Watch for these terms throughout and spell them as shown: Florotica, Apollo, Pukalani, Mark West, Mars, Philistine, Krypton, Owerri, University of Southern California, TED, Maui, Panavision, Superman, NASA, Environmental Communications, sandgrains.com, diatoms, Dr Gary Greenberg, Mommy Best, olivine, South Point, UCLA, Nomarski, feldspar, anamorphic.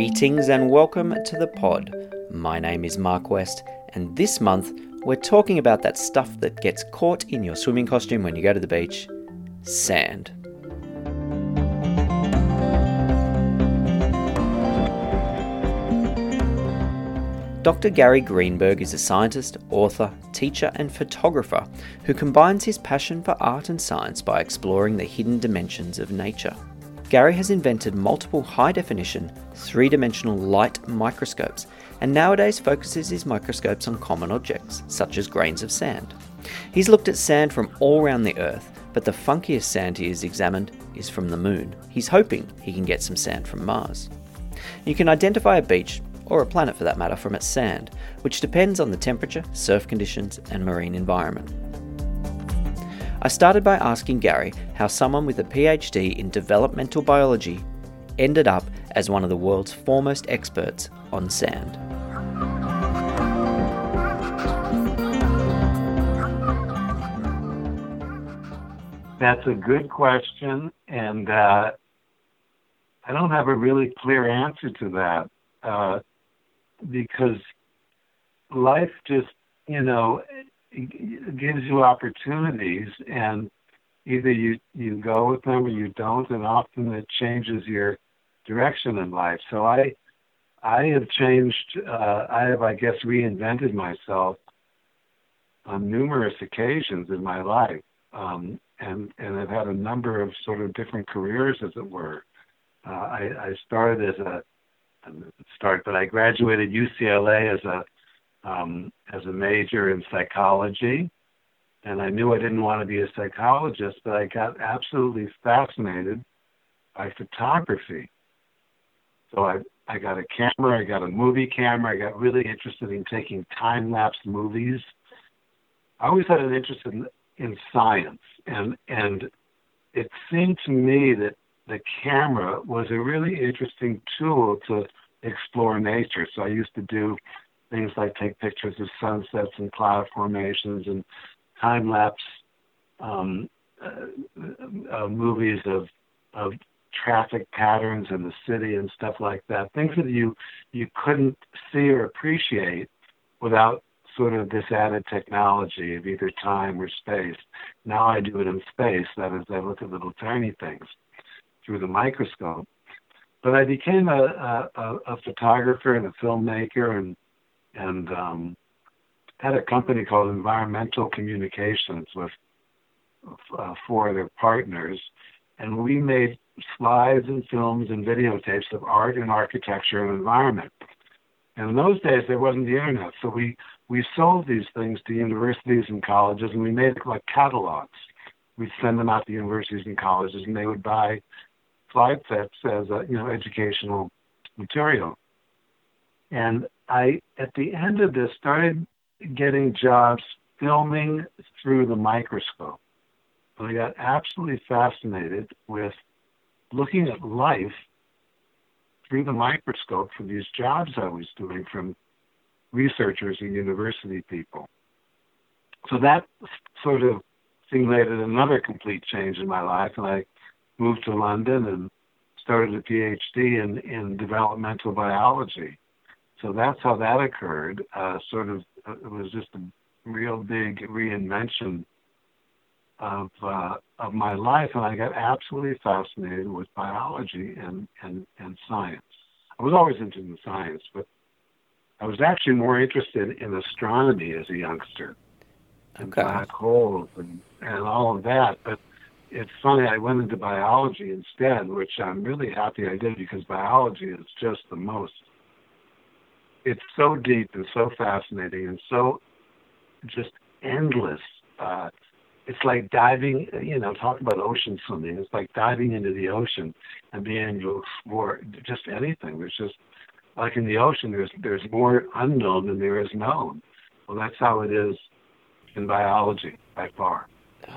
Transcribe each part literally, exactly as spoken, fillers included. Greetings and welcome to the pod. My name is Mark West, and this month we're talking about that stuff that gets caught in your swimming costume when you go to the beach: sand. Doctor Gary Greenberg is a scientist, author, teacher and photographer who combines his passion for art and science by exploring the hidden dimensions of nature. Gary has invented multiple high-definition, three-dimensional light microscopes and nowadays focuses his microscopes on common objects, such as grains of sand. He's looked at sand from all around the Earth, but the funkiest sand he has examined is from the Moon. He's hoping he can get some sand from Mars. You can identify a beach, or a planet for that matter, from its sand, which depends on the temperature, surf conditions, and marine environment. I started by asking Gary how someone with a PhD in developmental biology ended up as one of the world's foremost experts on sand. That's a good question, and uh, I don't have a really clear answer to that. Uh, Because life just, you know, gives you opportunities, and either you, you go with them or you don't, and often it changes your direction in life. So I I have changed, uh, I have, I guess, reinvented myself on numerous occasions in my life, um, and, and I've had a number of sort of different careers, as it were. Uh, I, I started as a start, but I graduated U C L A as a um, as a major in psychology, and I knew I didn't want to be a psychologist, but I got absolutely fascinated by photography. So I, I got a camera, I got a movie camera, I got really interested in taking time-lapse movies. I always had an interest in, in science, and and it seemed to me that the camera was a really interesting tool to explore nature. So I used to do things like take pictures of sunsets and cloud formations and time-lapse um, uh, uh, movies of of traffic patterns in the city and stuff like that, things that you, you couldn't see or appreciate without sort of this added technology of either time or space. Now I do it in space. That is, I look at little tiny things through the microscope. But I became a, a, a photographer and a filmmaker, and and um, had a company called Environmental Communications with uh, four other partners, and we made slides and films and videotapes of art and architecture and environment. And in those days, there wasn't the internet, so we, we sold these things to universities and colleges, and we made like catalogs. We'd send them out to universities and colleges, and they would buy slide sets as a, you know, educational material. And I, at the end of this, started getting jobs filming through the microscope. And I got absolutely fascinated with looking at life through the microscope for these jobs I was doing from researchers and university people. So that sort of stimulated another complete change in my life, and I moved to London and started a PhD in, in developmental biology. So that's how that occurred. Uh, sort of, uh, it was just a real big reinvention of uh, of my life, and I got absolutely fascinated with biology and, and, and science. I was always interested in science, but I was actually more interested in astronomy as a youngster, and okay. black holes and, and all of that, but it's funny, I went into biology instead, which I'm really happy I did, because biology is just the most, it's so deep and so fascinating and so just endless. Uh, it's like diving, you know, talk about ocean swimming, it's like diving into the ocean and being able to explore just anything. There's just, like in the ocean, there's there's more unknown than there is known. Well, that's how it is in biology, by far.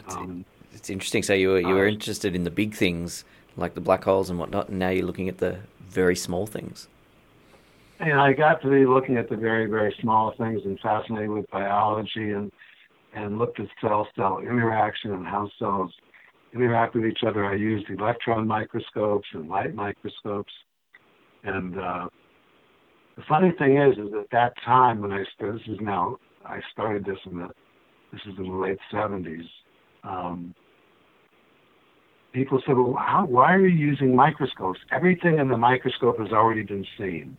Um, It's interesting. So you were you were interested in the big things like the black holes and whatnot, and now you're looking at the very small things. And I got to be looking at the very, very small things and fascinated with biology, and and looked at cell-cell interaction and how cells interact with each other. I used electron microscopes and light microscopes And uh, the funny thing is, is at that time when I this is now I started this in the this is in the late seventies. Um, people said, "Well, how, why are you using microscopes? Everything in the microscope has already been seen."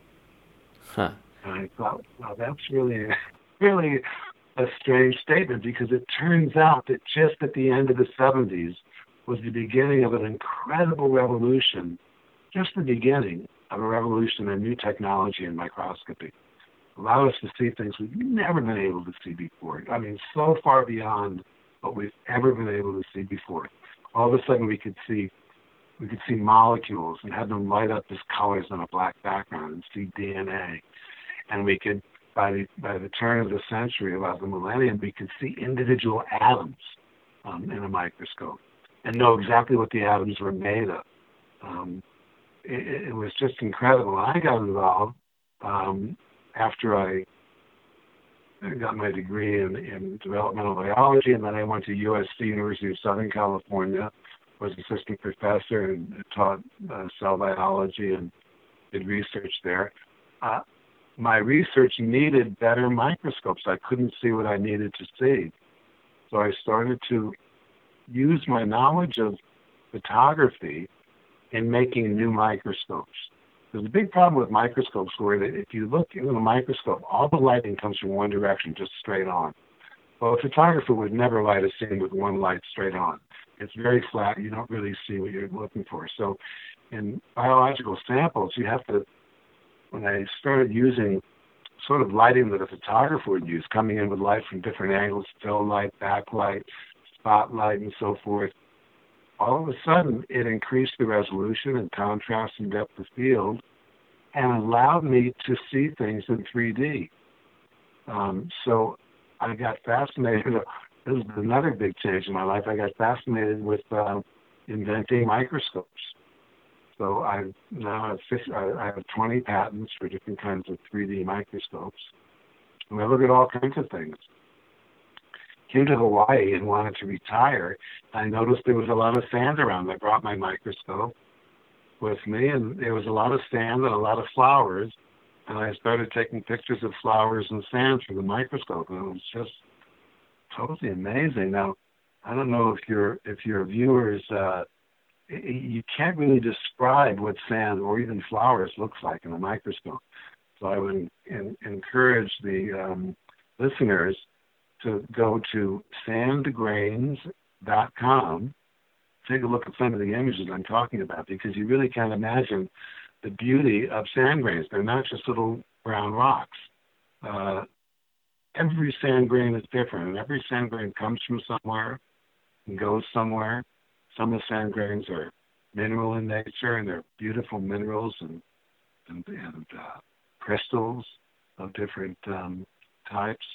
Huh. And I thought, "Wow, that's really really a strange statement," because it turns out that just at the end of the seventies was the beginning of an incredible revolution, just the beginning of a revolution in new technology in microscopy. Allowed us to see things we've never been able to see before. I mean, so far beyond what we've ever been able to see before. All of a sudden we could see we could see molecules and have them light up as colors on a black background and see D N A. And we could, by the, by the turn of the century, about the millennium, we could see individual atoms um, in a microscope and know exactly what the atoms were made of. Um, it, it was just incredible. I got involved um, after I got my degree in, in developmental biology, and then I went to U S C, University of Southern California, was assistant professor and taught uh, cell biology and did research there. Uh, my research needed better microscopes. I couldn't see what I needed to see. So I started to use my knowledge of photography in making new microscopes. There's a big problem with microscopes where that if you look in a microscope, all the lighting comes from one direction, just straight on. Well, a photographer would never light a scene with one light straight on. It's very flat. You don't really see what you're looking for. So in biological samples, you have to, when I started using sort of lighting that a photographer would use, coming in with light from different angles, fill light, backlight, spotlight, and so forth, all of a sudden, it increased the resolution and contrast and depth of field and allowed me to see things in three D. Um, so I got fascinated. This is another big change in my life. I got fascinated with uh, inventing microscopes. So I now have twenty patents for different kinds of three D microscopes. And I look at all kinds of things. Came to Hawaii and wanted to retire. I noticed there was a lot of sand around. I brought my microscope with me, and there was a lot of sand and a lot of flowers, and I started taking pictures of flowers and sand through the microscope, and it was just totally amazing. Now, I don't know if your if your viewers, uh, you can't really describe what sand or even flowers looks like in a microscope. So I would in, encourage the um, listeners to go to sand grains dot com, take a look at some of the images I'm talking about, because you really can't imagine the beauty of sand grains. They're not just little brown rocks. Uh, every sand grain is different, and every sand grain comes from somewhere and goes somewhere. Some of the sand grains are mineral in nature, and they're beautiful minerals and, and, and uh, crystals of different um, types.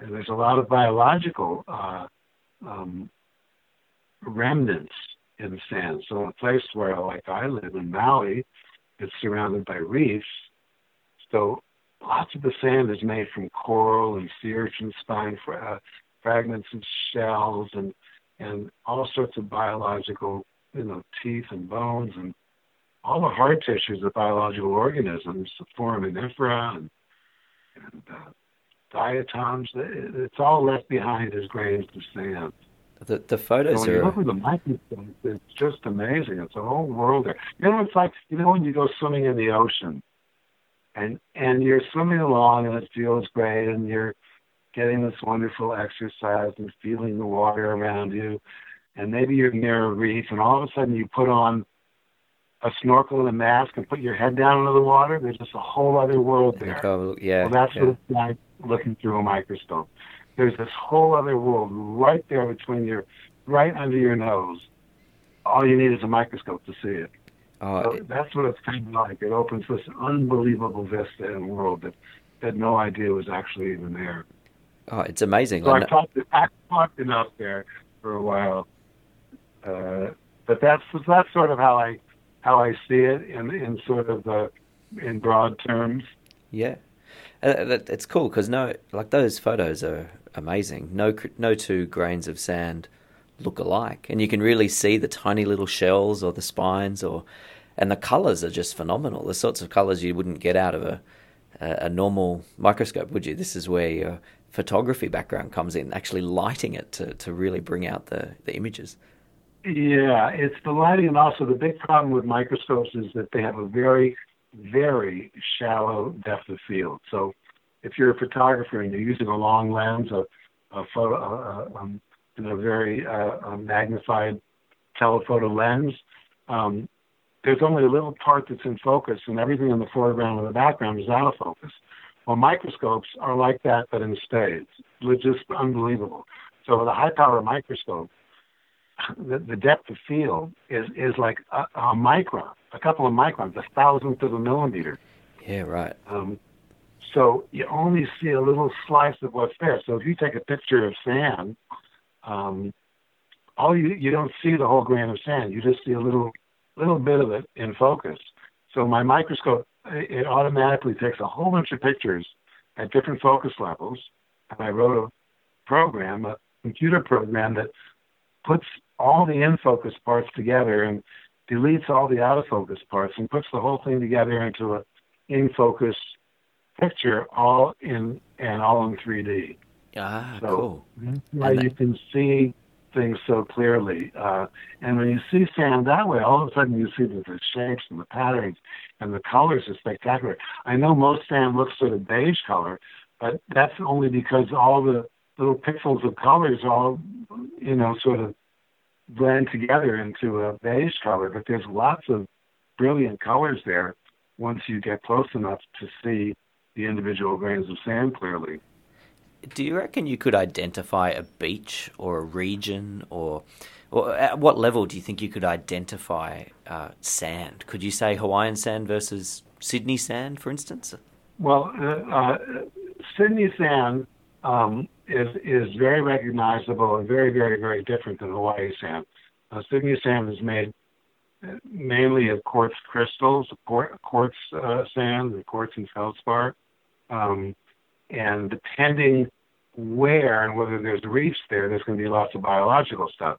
And there's a lot of biological uh, um, remnants in the sand. So in a place where, like I live in Maui, it's surrounded by reefs. So lots of the sand is made from coral and sea urchin spine fra- uh, fragments and shells and and all sorts of biological, you know, teeth and bones and all the hard tissues of biological organisms, the foraminifera and, and uh, diatoms. It's all left behind as grains of sand. The, the photos so when are... you look at the microscope, it's just amazing. It's a whole world there. You know, it's like, you know, when you go swimming in the ocean and, and you're swimming along and it feels great and you're getting this wonderful exercise and feeling the water around you, and maybe you're near a reef and all of a sudden you put on a snorkel and a mask and put your head down into the water. There's just a whole other world there. Oh, yeah. Well, that's yeah. what it's like looking through a microscope. There's this whole other world right there between your, right under your nose. All you need is a microscope to see it. Uh, so it that's what it's kind of like. It opens this unbelievable vista and world that had no idea was actually even there. Oh, it's amazing. So I've talked, I've talked enough there for a while. Uh, but that's that's sort of how I how I see it in, in sort of the, in broad terms. Yeah. Uh, it's cool because no, like those photos are amazing. No, no two grains of sand look alike, and you can really see the tiny little shells or the spines, or And the colors are just phenomenal. The sorts of colors you wouldn't get out of a, a, a normal microscope, would you? This is where your photography background comes in, actually lighting it to, to really bring out the, the images. Yeah, it's the lighting, and also the big problem with microscopes is that they have a very, very shallow depth of field. So if you're a photographer and you're using a long lens, a, a photo, a, um, and a very uh, a magnified telephoto lens, um, there's only a little part that's in focus, and everything in the foreground and the background is out of focus. Well, microscopes are like that, but in spades. It's just unbelievable. So with a high-power microscope, the, the depth of field is, is like a, a micron, a couple of microns, a thousandth of a millimeter. Yeah, right. Um, so you only see a little slice of what's there. So if you take a picture of sand, um, all you you don't see the whole grain of sand. You just see a little little bit of it in focus. So my microscope, it automatically takes a whole bunch of pictures at different focus levels. And I wrote a program, a computer program that puts all the in-focus parts together and deletes all the out-of-focus parts and puts the whole thing together into an in-focus picture, all in and all in three D. Ah, so cool. That's why you can see things so clearly. Uh, and when you see sand that way, all of a sudden you see that the shapes and the patterns and the colors are spectacular. I know most sand looks sort of beige color, but that's only because all the little pixels of colors all, you know, sort of blend together into a beige color. But there's lots of brilliant colors there once you get close enough to see the individual grains of sand clearly. Do you reckon you could identify a beach or a region, or, or at what level do you think you could identify uh, sand? Could you say Hawaiian sand versus Sydney sand, for instance? Well, uh, uh, Sydney sand um, is is very recognizable and very, very, very different than Hawaii sand. Uh, Sydney sand is made mainly of quartz crystals, quartz uh, sand, and quartz and feldspar. Um, And depending where and whether there's reefs there, there's going to be lots of biological stuff.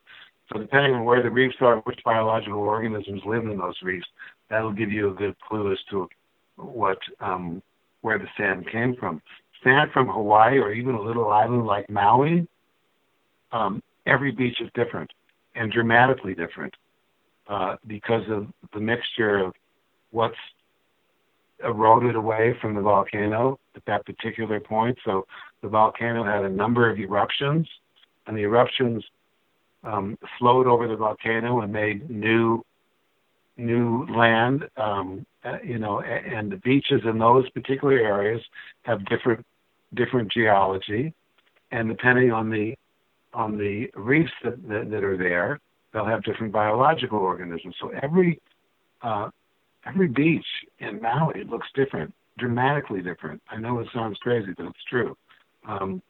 So depending on where the reefs are, which biological organisms live in those reefs, that'll give you a good clue as to what um, where the sand came from. Sand from Hawaii or even a little island like Maui, um, every beach is different and dramatically different uh, because of the mixture of what's eroded away from the volcano at that particular point. So the volcano had a number of eruptions, and the eruptions um, flowed over the volcano and made new new land, um, uh, you know, and the beaches in those particular areas have different different geology. And depending on the on the reefs that, that, that are there, they'll have different biological organisms. So every uh, Every beach in Maui looks different, dramatically different. I know it sounds crazy, but it's true. Um,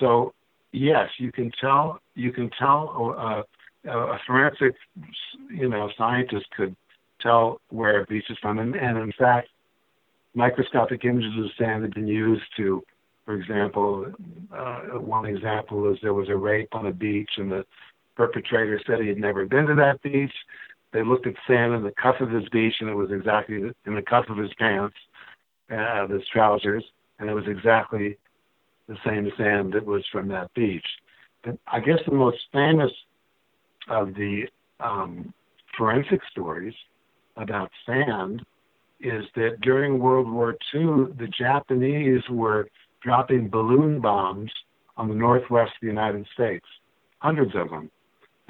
so, yes, you can tell. You can tell uh, a forensic, you know, scientist could tell where a beach is from, and, and in fact, microscopic images of sand have been used to, for example, uh, one example is there was a rape on a beach, and the perpetrator said he had never been to that beach. They looked at sand in the cuff of his beach, and it was exactly in the cuff of his pants, uh, his trousers, and it was exactly the same sand that was from that beach. But I guess the most famous of the um, forensic stories about sand is that during World War Two, the Japanese were dropping balloon bombs on the northwest of the United States, hundreds of them.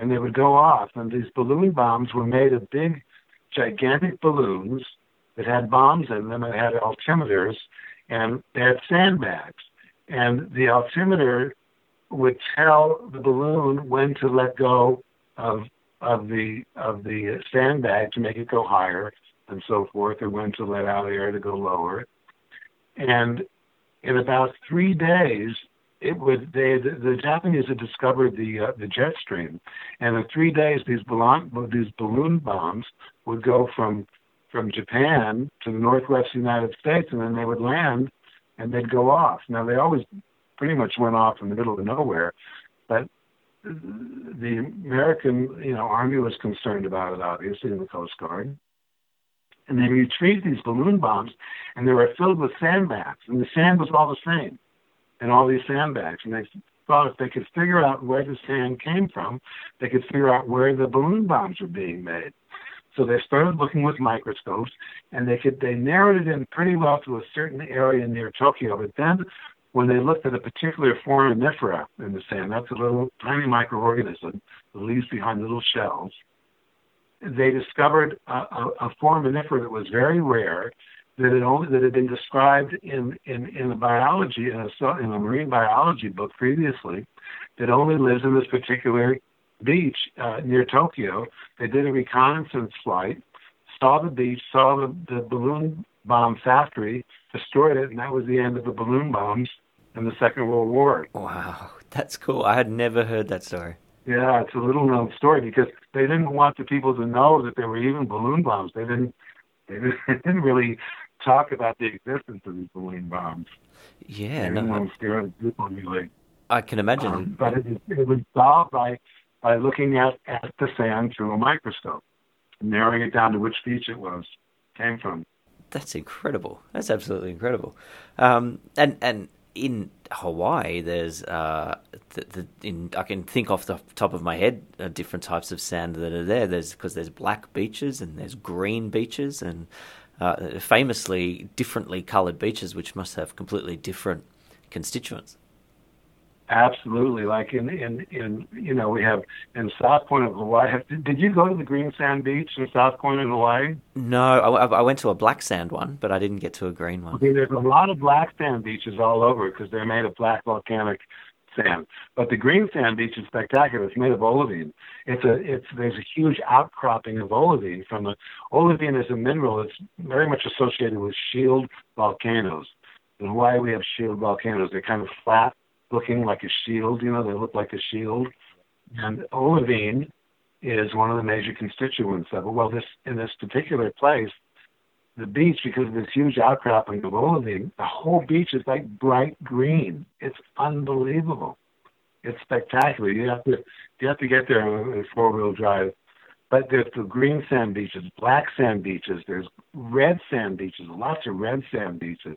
And they would go off, and these balloon bombs were made of big, gigantic balloons that had bombs in them and had altimeters, and they had sandbags. And the altimeter would tell the balloon when to let go of of the of the sandbag to make it go higher and so forth, or when to let out air to go lower. And in about three days, It would. They, the, the Japanese had discovered the uh, the jet stream, and in three days these balloon these balloon bombs would go from from Japan to the northwest United States, and then they would land, and they'd go off. Now they always pretty much went off in the middle of nowhere, but the American you know Army was concerned about it, obviously, in the Coast Guard, and they retrieved these balloon bombs, and they were filled with sandbags, and the sand was all the same in all these sandbags. And they thought if they could figure out where the sand came from, they could figure out where the balloon bombs were being made. So they started looking with microscopes, and they could they narrowed it in pretty well to a certain area near Tokyo. But then when they looked at a particular foraminifera in the sand, that's a little tiny microorganism that leaves behind little shells, they discovered a, a, a foraminifera that was very rare, that had, only, that had been described in, in, in a biology, in a, in a marine biology book previously, that only lives in this particular beach uh, near Tokyo. They did a reconnaissance flight, saw the beach, saw the, the balloon bomb factory, destroyed it, and that was the end of the balloon bombs in the Second World War. Wow, that's cool. I had never heard that story. Yeah, it's a little-known story because they didn't want the people to know that there were even balloon bombs. They didn't. They didn't really talk about the existence of these balloon bombs. Yeah, everyone no, was I can imagine. Um, but it, it was solved by by looking at, at the sand through a microscope, narrowing it down to which beach it was came from. That's incredible. That's absolutely incredible. Um, and and in Hawaii, there's uh, the, the, in I can think off the top of my head uh, different types of sand that are there. There's because there's black beaches and there's green beaches and uh, famously differently coloured beaches, which must have completely different constituents. Absolutely, like in, in, in you know we have in South Point of Hawaii. Have, did, did you go to the green sand beach in South Point of Hawaii? No, I, I went to a black sand one, but I didn't get to a green one. Okay, there's a lot of black sand beaches all over because they're made of black volcanic sand. But the green sand beach is spectacular. It's made of olivine. It's a it's there's a huge outcropping of olivine from the olivine is a mineral that's very much associated with shield volcanoes. In Hawaii, we have shield volcanoes. They're kind of flat, looking like a shield, you know, they look like a shield. And olivine is one of the major constituents of it. Well, this in this particular place, the beach, because of this huge outcropping of olivine, the whole beach is like bright green. It's unbelievable. It's spectacular. You have to you have to get there in four-wheel drive. But there's the green sand beaches, black sand beaches, there's red sand beaches, lots of red sand beaches.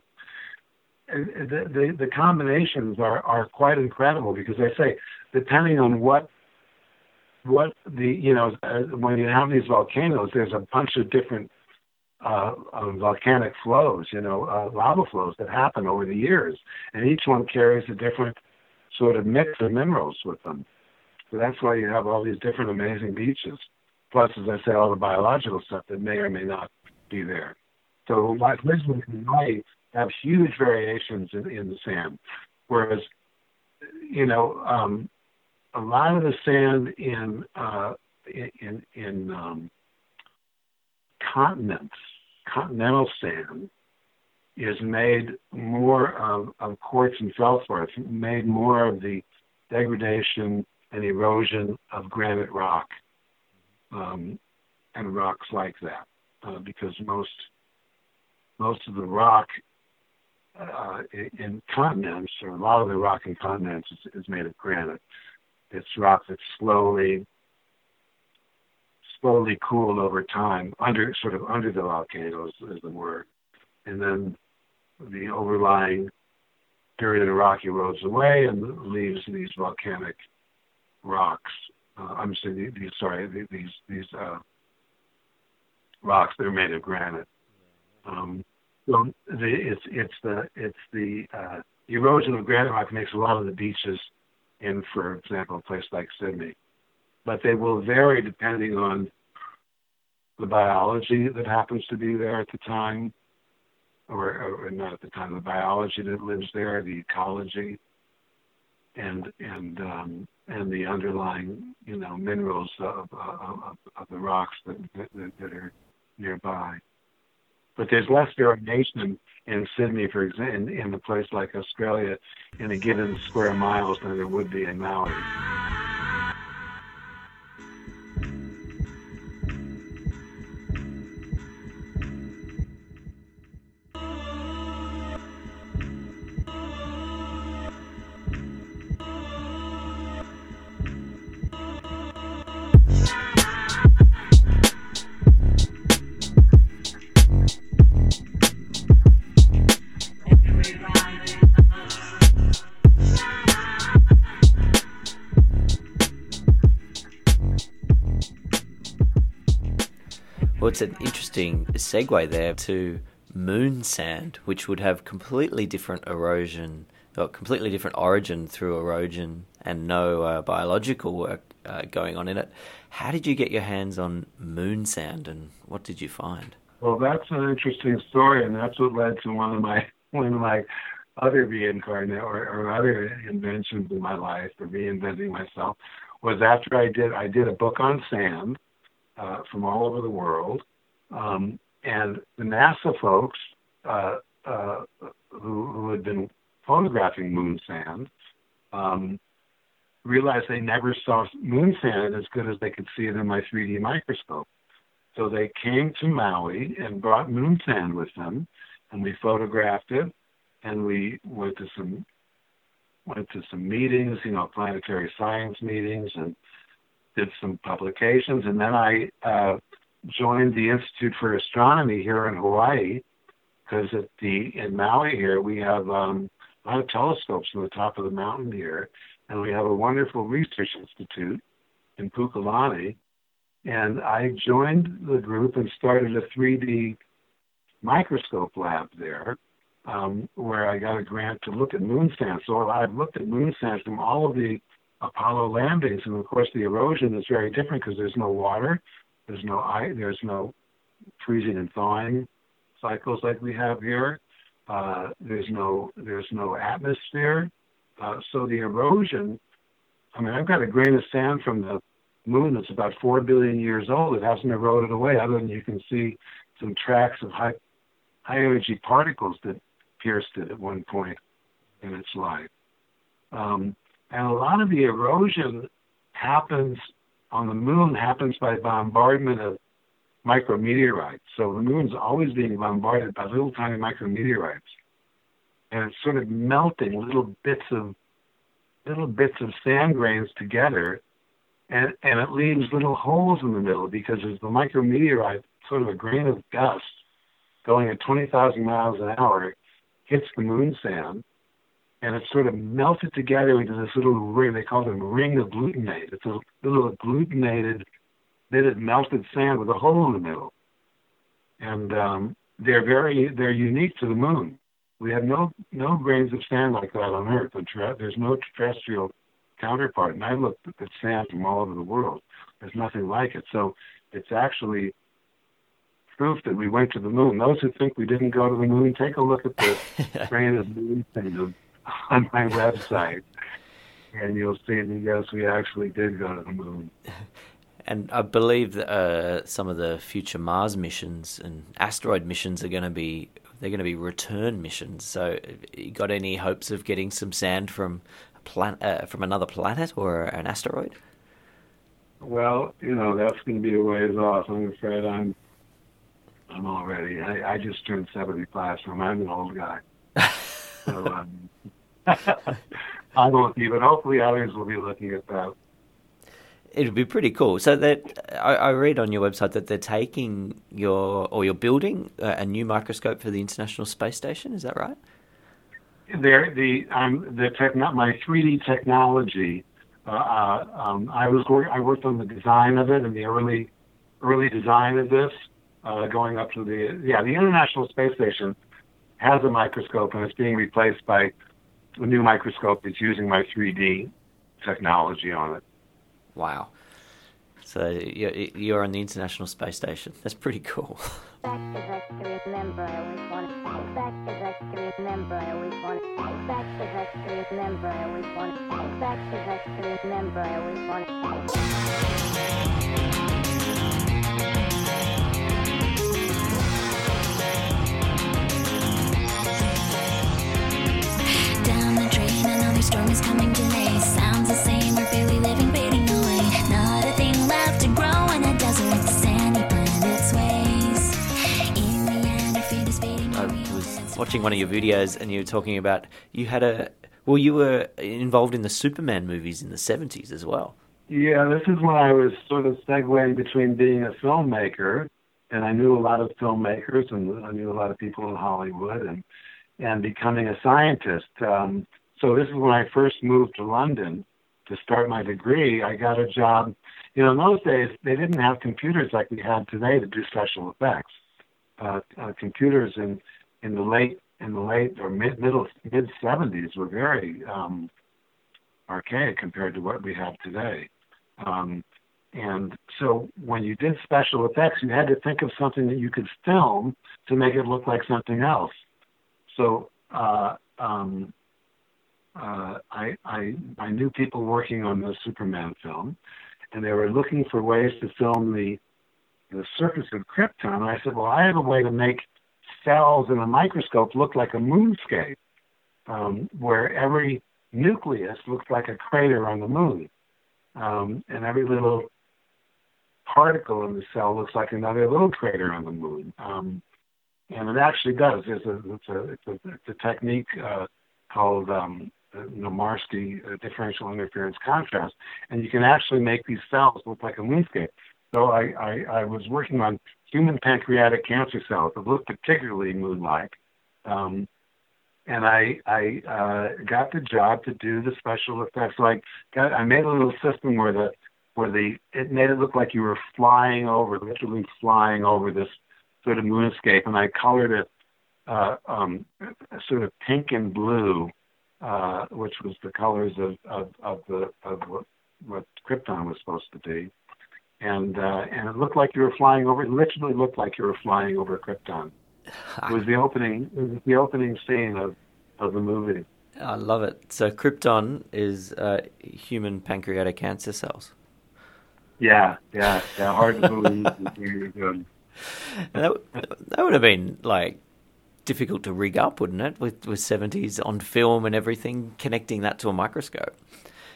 The, the, the combinations are, are quite incredible because they say depending on what what the you know uh, when you have these volcanoes, there's a bunch of different uh, um, volcanic flows, you know, uh, lava flows that happen over the years, and each one carries a different sort of mix of minerals with them. So that's why you have all these different amazing beaches. Plus, as I say, all the biological stuff that may or may not be there. So, like Lisbon and Hawaii have huge variations in, in the sand, whereas, you know, um, a lot of the sand in uh, in in um, continents, continental sand, is made more of, of quartz and feldspar. It's made more of the degradation and erosion of granite rock um, and rocks like that, uh, because most most of the rock Uh, in continents, or a lot of the rock in continents is, is made of granite. It's rock that's slowly, slowly cooled over time, under sort of under the volcanoes, as it were, and then the overlying period of the rock erodes away and leaves these volcanic rocks. Uh, I'm saying these, sorry, these these uh, rocks that are made of granite. Um, Well, the, it's it's the it's the uh, erosion of granite rock makes a lot of the beaches in, for example, a place like Sydney, but they will vary depending on the biology that happens to be there at the time, or, or not at the time, the biology that lives there, the ecology, and and um, and the underlying you know minerals of of, of the rocks that, that that are nearby. But there's less variation in Sydney, for example, in, in a place like Australia, in a given square miles than there would be in Maui. Well, it's an interesting segue there to moon sand, which would have completely different erosion, or completely different origin through erosion and no uh, biological work uh, going on in it. How did you get your hands on moon sand, and what did you find? Well, that's an interesting story, and that's what led to one of my one of my other reincarnate or, or other inventions in my life, or reinventing myself, was after I did I did a book on sand uh, from all over the world, um, and the NASA folks uh, uh, who, who had been photographing moon sand um, realized they never saw moon sand as good as they could see it in my three D microscope. So they came to Maui and brought moon sand with them, and we photographed it, and we went to some went to some meetings, you know, planetary science meetings, and did some publications. And then I uh, joined the Institute for Astronomy here in Hawaii, because at the in Maui here we have um, a lot of telescopes on the top of the mountain here, and we have a wonderful research institute in Pukalani. And I joined the group and started a three D microscope lab there, um, where I got a grant to look at moon sand. So I've looked at moon sand from all of the Apollo landings, and of course the erosion is very different because there's no water, there's no ice, there's no freezing and thawing cycles like we have here. Uh, there's no there's no atmosphere, uh, so the erosion. I mean, I've got a grain of sand from the moon that's about four billion years old. It hasn't eroded away, other than you can see some tracks of high, high energy particles that pierced it at one point in its life. Um, and a lot of the erosion happens on the moon happens by bombardment of micrometeorites. So the moon's always being bombarded by little tiny micrometeorites, and it's sort of melting little bits of little bits of sand grains together. And, and it leaves little holes in the middle, because as the micrometeorite, sort of a grain of dust going at twenty thousand miles an hour, hits the moon sand, and it's sort of melted together into this little ring. They call it a ring of glutinate. It's a little agglutinated, knitted, melted sand with a hole in the middle. And um, they're very they're unique to the moon. We have no no grains of sand like that on Earth. There's no terrestrial counterpart, and I looked at sand from all over the world. There's nothing like it. So it's actually proof that we went to the moon. Those who think we didn't go to the moon, take a look at the grain of moon sand on my website, and you'll see that yes, we actually did go to the moon. And I believe that uh, some of the future Mars missions and asteroid missions are going to be they're going to be return missions. So, you got any hopes of getting some sand from? Plan, uh, from another planet or an asteroid? Well, you know, that's going to be a ways off. I'm afraid I'm I'm already. I, I just turned seventy-five, so I'm an old guy. so um, I won't be, but hopefully others will be looking at that. It would be pretty cool. So that I, I read on your website that they're taking your or you're building a new microscope for the International Space Station. Is that right? There, the um, the tech, not my three D technology. Uh, uh, um, I was work, I worked on the design of it and the early, early design of this, uh, going up to the yeah the International Space Station has a microscope, and it's being replaced by a new microscope that's using my three D technology on it. Wow! So you're, you're on the International Space Station. That's pretty cool. Down the drain, another storm is coming today. Sounds the same, we're barely living, fading away. Not a thing left to grow in a desert, sandy planet's ways. In the end, our feet is fading away. I was watching one of your videos, and you were talking about you had a Well, you were involved in the Superman movies in the seventies as well. Yeah, this is when I was sort of segueing between being a filmmaker, and I knew a lot of filmmakers, and I knew a lot of people in Hollywood, and and becoming a scientist. Um, so this is when I first moved to London to start my degree, I got a job. You know, in those days, they didn't have computers like we have today to do special effects. Uh, uh, computers in, in the late in the late or mid middle mid seventies were very um, archaic compared to what we have today. Um, and so when you did special effects, you had to think of something that you could film to make it look like something else. So uh, um, uh, I, I I knew people working on the Superman film, and they were looking for ways to film the the surface of Krypton. And I said, well, I have a way to make cells in a microscope look like a moonscape, um, where every nucleus looks like a crater on the moon, um, and every little particle in the cell looks like another little crater on the moon. Um, and it actually does. There's a, it's, a, it's, a, it's a technique uh, called um, Nomarski uh, differential interference contrast, and you can actually make these cells look like a moonscape. So I, I, I was working on human pancreatic cancer cells that looked particularly moon-like, um, and I, I uh, got the job to do the special effects. So I, got, I made a little system where the where the it made it look like you were flying over, literally flying over this sort of moonscape, and I colored it uh, um, sort of pink and blue, uh, which was the colors of of, of the of what, what Krypton was supposed to be. And uh, and it looked like you were flying over. It literally looked like you were flying over Krypton. It was the opening, it was the opening scene of, of the movie. I love it. So Krypton is uh, human pancreatic cancer cells. Yeah, yeah, yeah. Hard to believe. And that that would have been like difficult to rig up, wouldn't it? With with seventies on film and everything, connecting that to a microscope.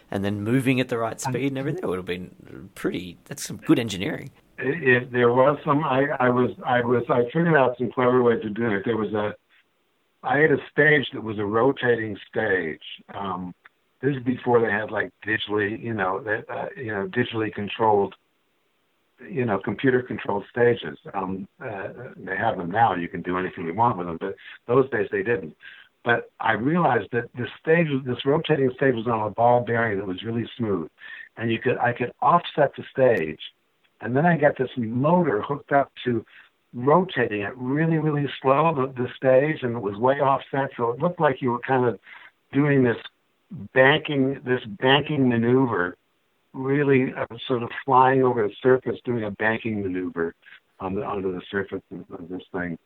And then moving at the right speed and everything, it would have been pretty. That's some good engineering. If there was some, I, I was, I was, I figured out some clever ways of doing it. There was a, I had a stage that was a rotating stage. Um, this is before they had like digitally, you know, that, uh, you know, digitally controlled, you know, computer controlled stages. Um, uh, they have them now. You can do anything you want with them, but those days they didn't. But I realized that this stage, this rotating stage, was on a ball bearing that was really smooth, and you could I could offset the stage, and then I got this motor hooked up to rotating it really, really slow the, the stage, and it was way offset, so it looked like you were kind of doing this banking this banking maneuver, really uh, sort of flying over the surface, doing a banking maneuver on the under the surface of this thing.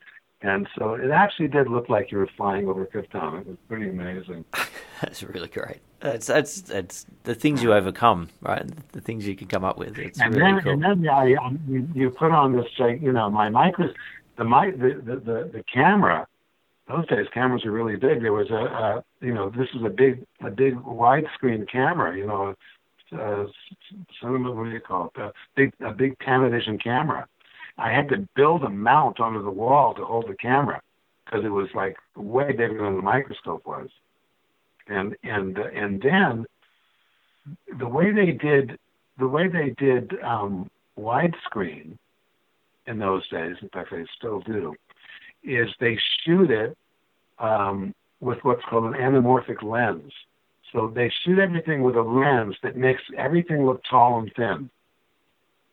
And so it actually did look like you were flying over Krypton. It was pretty amazing. That's really great. That's that's that's the things you overcome, right? The things you can come up with. It's and really then, cool. And then yeah, you, you put on this, you know, my micros, the mic, the, the, the, the camera. Those days, cameras were really big. There was a, a you know, this was a big a big widescreen camera. You know, uh, cinema, what do you call it? A big a big Panavision camera. I had to build a mount onto the wall to hold the camera because it was like way bigger than the microscope was. And and uh, and then the way they did the way they did um, widescreen in those days, in fact they still do, is they shoot it um, with what's called an anamorphic lens. So they shoot everything with a lens that makes everything look tall and thin.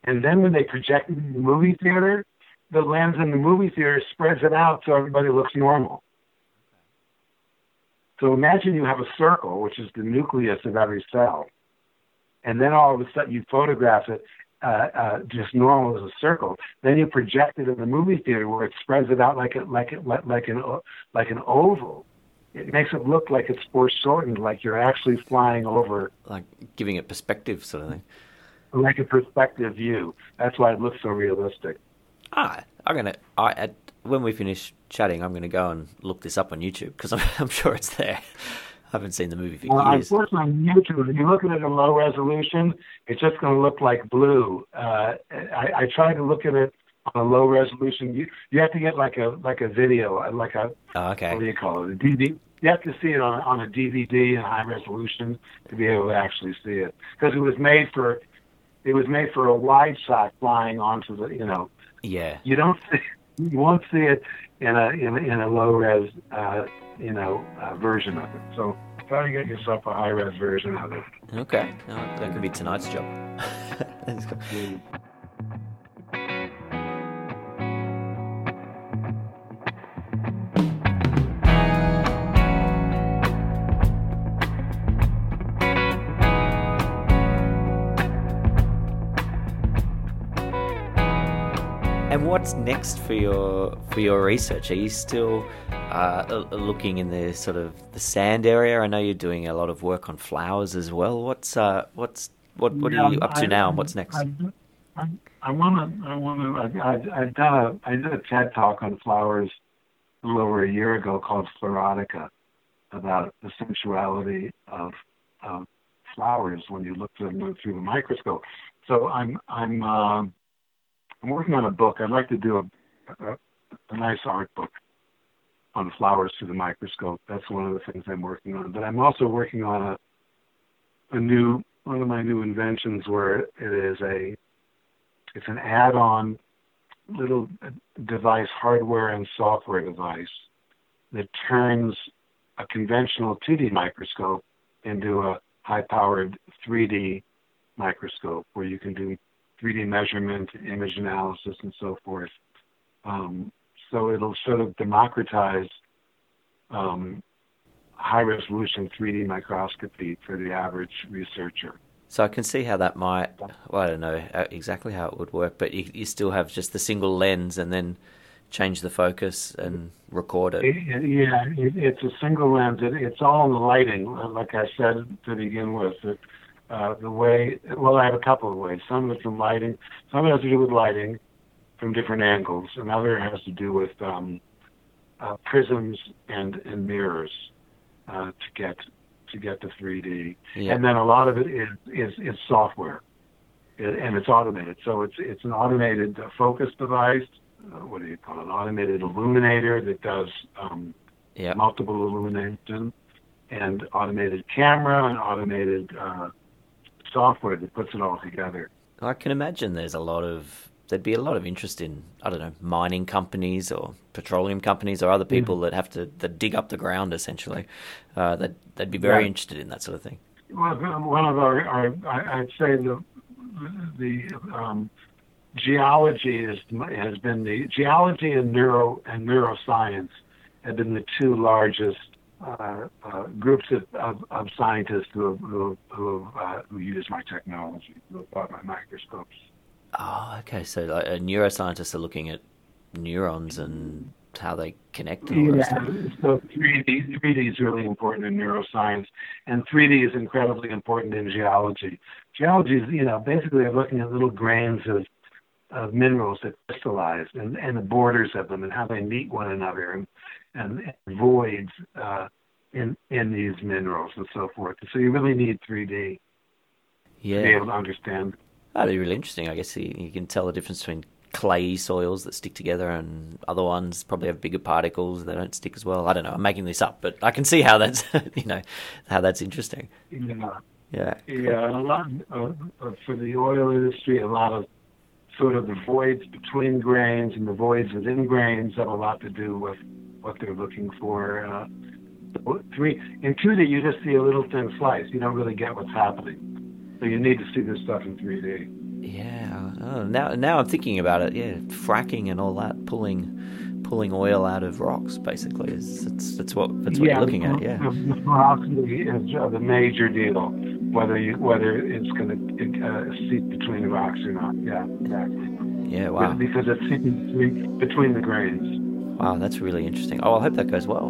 And then when they project it in the movie theater, the lens in the movie theater spreads it out so everybody looks normal. So imagine you have a circle, which is the nucleus of every cell. And then all of a sudden you photograph it uh, uh, just normal as a circle. Then you project it in the movie theater where it spreads it out like a, like a, like an like an oval. It makes it look like it's foreshortened, like you're actually flying over. Like giving it perspective sort of thing. Like a perspective view. That's why it looks so realistic. Ah, I'm gonna. I at, when we finish chatting, I'm gonna go and look this up on YouTube because I'm, I'm sure it's there. I haven't seen the movie for well, years. Unfortunately, on YouTube, if you look at it in low resolution, it's just gonna look like blue. Uh, I, I try to look at it on a low resolution. You you have to get like a like a video, like a oh, okay. What do you call it? A D V D. You have to see it on on a D V D in high resolution to be able to actually see it because it was made for. It was made for a wide shot flying onto the, you know. Yeah. You don't see, you won't see it in a in a, in a low res, uh, you know, uh, version of it. So try to get yourself a high-res version of it. Okay, no, that could be tonight's job. And what's next for your for your research? Are you still uh, looking in the sort of the sand area? I know you're doing a lot of work on flowers as well. What's uh, what's what what yeah, are you up to I, now? And what's next? I want to I want to I I've done a I did a TED talk on flowers a little over a year ago called Florotica, about the sensuality of of flowers when you look at them through the microscope. So I'm I'm. Uh, I'm working on a book. I'd like to do a, a, a nice art book on flowers through the microscope. That's one of the things I'm working on. But I'm also working on a a new one of my new inventions, where it is a it's an add-on little device, hardware and software device, that turns a conventional two D microscope into a high-powered three D microscope, where you can do three D measurement, image analysis, and so forth. Um, so it'll sort of democratize um, high-resolution three D microscopy for the average researcher. So I can see how that might, well, I don't know exactly how it would work, but you, you still have just the single lens and then change the focus and record it. it, it yeah, it, it's a single lens. It, it's all in the lighting, like I said to begin with. It, Uh, the way, well, I have a couple of ways. Some of it's from lighting. Some of it has to do with lighting from different angles. Another has to do with um, uh, prisms and, and mirrors uh, to get to get the three D. Yeah. And then a lot of it is is, is software, it, and it's automated. So it's it's an automated focus device. Uh, what do you call it? An automated illuminator that does um, yeah. multiple illumination, and automated camera, and automated Uh, software that puts it all together. I can imagine there's a lot of there'd be a lot of interest in, I don't know, mining companies or petroleum companies or other people mm-hmm. that have to that dig up the ground essentially. Uh, that they'd be very yeah. interested in that sort of thing. Well, one of our, our I'd say the the um, geology is has been the geology and neuro and neuroscience have been the two largest Uh, uh, groups of, of, of scientists who who who, uh, who use my technology, who have bought my microscopes. Oh, okay. So uh, neuroscientists are looking at neurons and how they connect. And all yeah. So three D, three D is really important in neuroscience, and three D is incredibly important in geology. Geology is, you know, basically looking at little grains of of minerals that crystallize, and, and the borders of them, and how they meet one another, and and, and voids uh, in in these minerals, and so forth. So you really need three D yeah. to be able to understand. That'd be really interesting. I guess you, you can tell the difference between clay soils that stick together and other ones probably have bigger particles that don't stick as well. I don't know. I'm making this up, but I can see how that's you know how that's interesting. Yeah, yeah, yeah. A lot uh, for the oil industry, a lot of sort of the voids between grains and the voids within grains have a lot to do with what they're looking for. Uh, three, in two D, you just see a little thin slice. You don't really get what's happening. So you need to see this stuff in three D. Yeah. Oh, now, now I'm thinking about it. Yeah, fracking and all that, pulling, pulling oil out of rocks. Basically, is that's that's what that's what yeah, you're looking the, at. Yeah. The porosity is the major deal. Whether you, whether it's going to uh, seep between the rocks or not. Yeah, exactly. Yeah, wow. Because it's seeping between the grains. Wow, that's really interesting. Oh, I hope that goes well.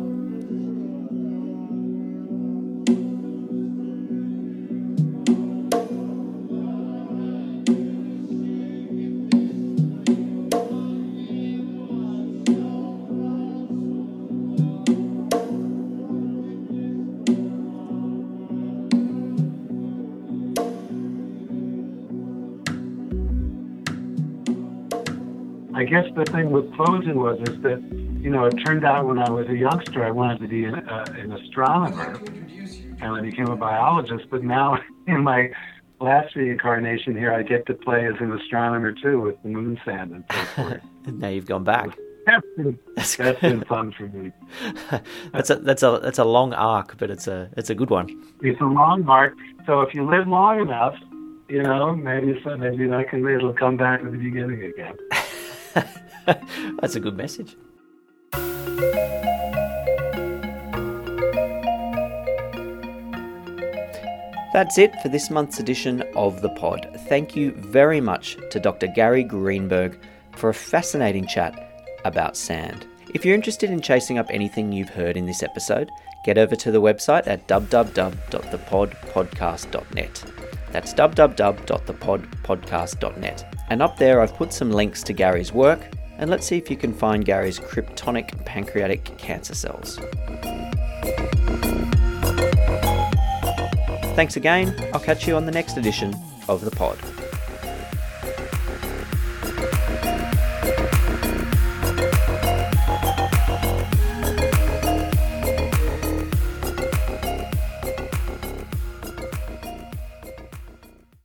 I guess the thing with closing was is that, you know, it turned out when I was a youngster, I wanted to be an, uh, an astronomer, and I became a biologist. But now, in my last reincarnation here, I get to play as an astronomer too, with the moon sand and so forth. And now you've gone back. that's been, that's, that's been fun for me. that's a that's a that's a long arc, but it's a it's a good one. It's a long arc. So if you live long enough, you know, maybe so, maybe that can it'll come back to the beginning again. That's a good message. That's it for this month's edition of The Pod. Thank you very much to Doctor Gary Greenberg for a fascinating chat about sand. If you're interested in chasing up anything you've heard in this episode, get over to the website at w w w dot the pod podcast dot net. That's w w w dot the pod podcast dot net. And up there I've put some links to Gary's work, and let's see if you can find Gary's kryptonic pancreatic cancer cells. Thanks again. I'll catch you on the next edition of The Pod.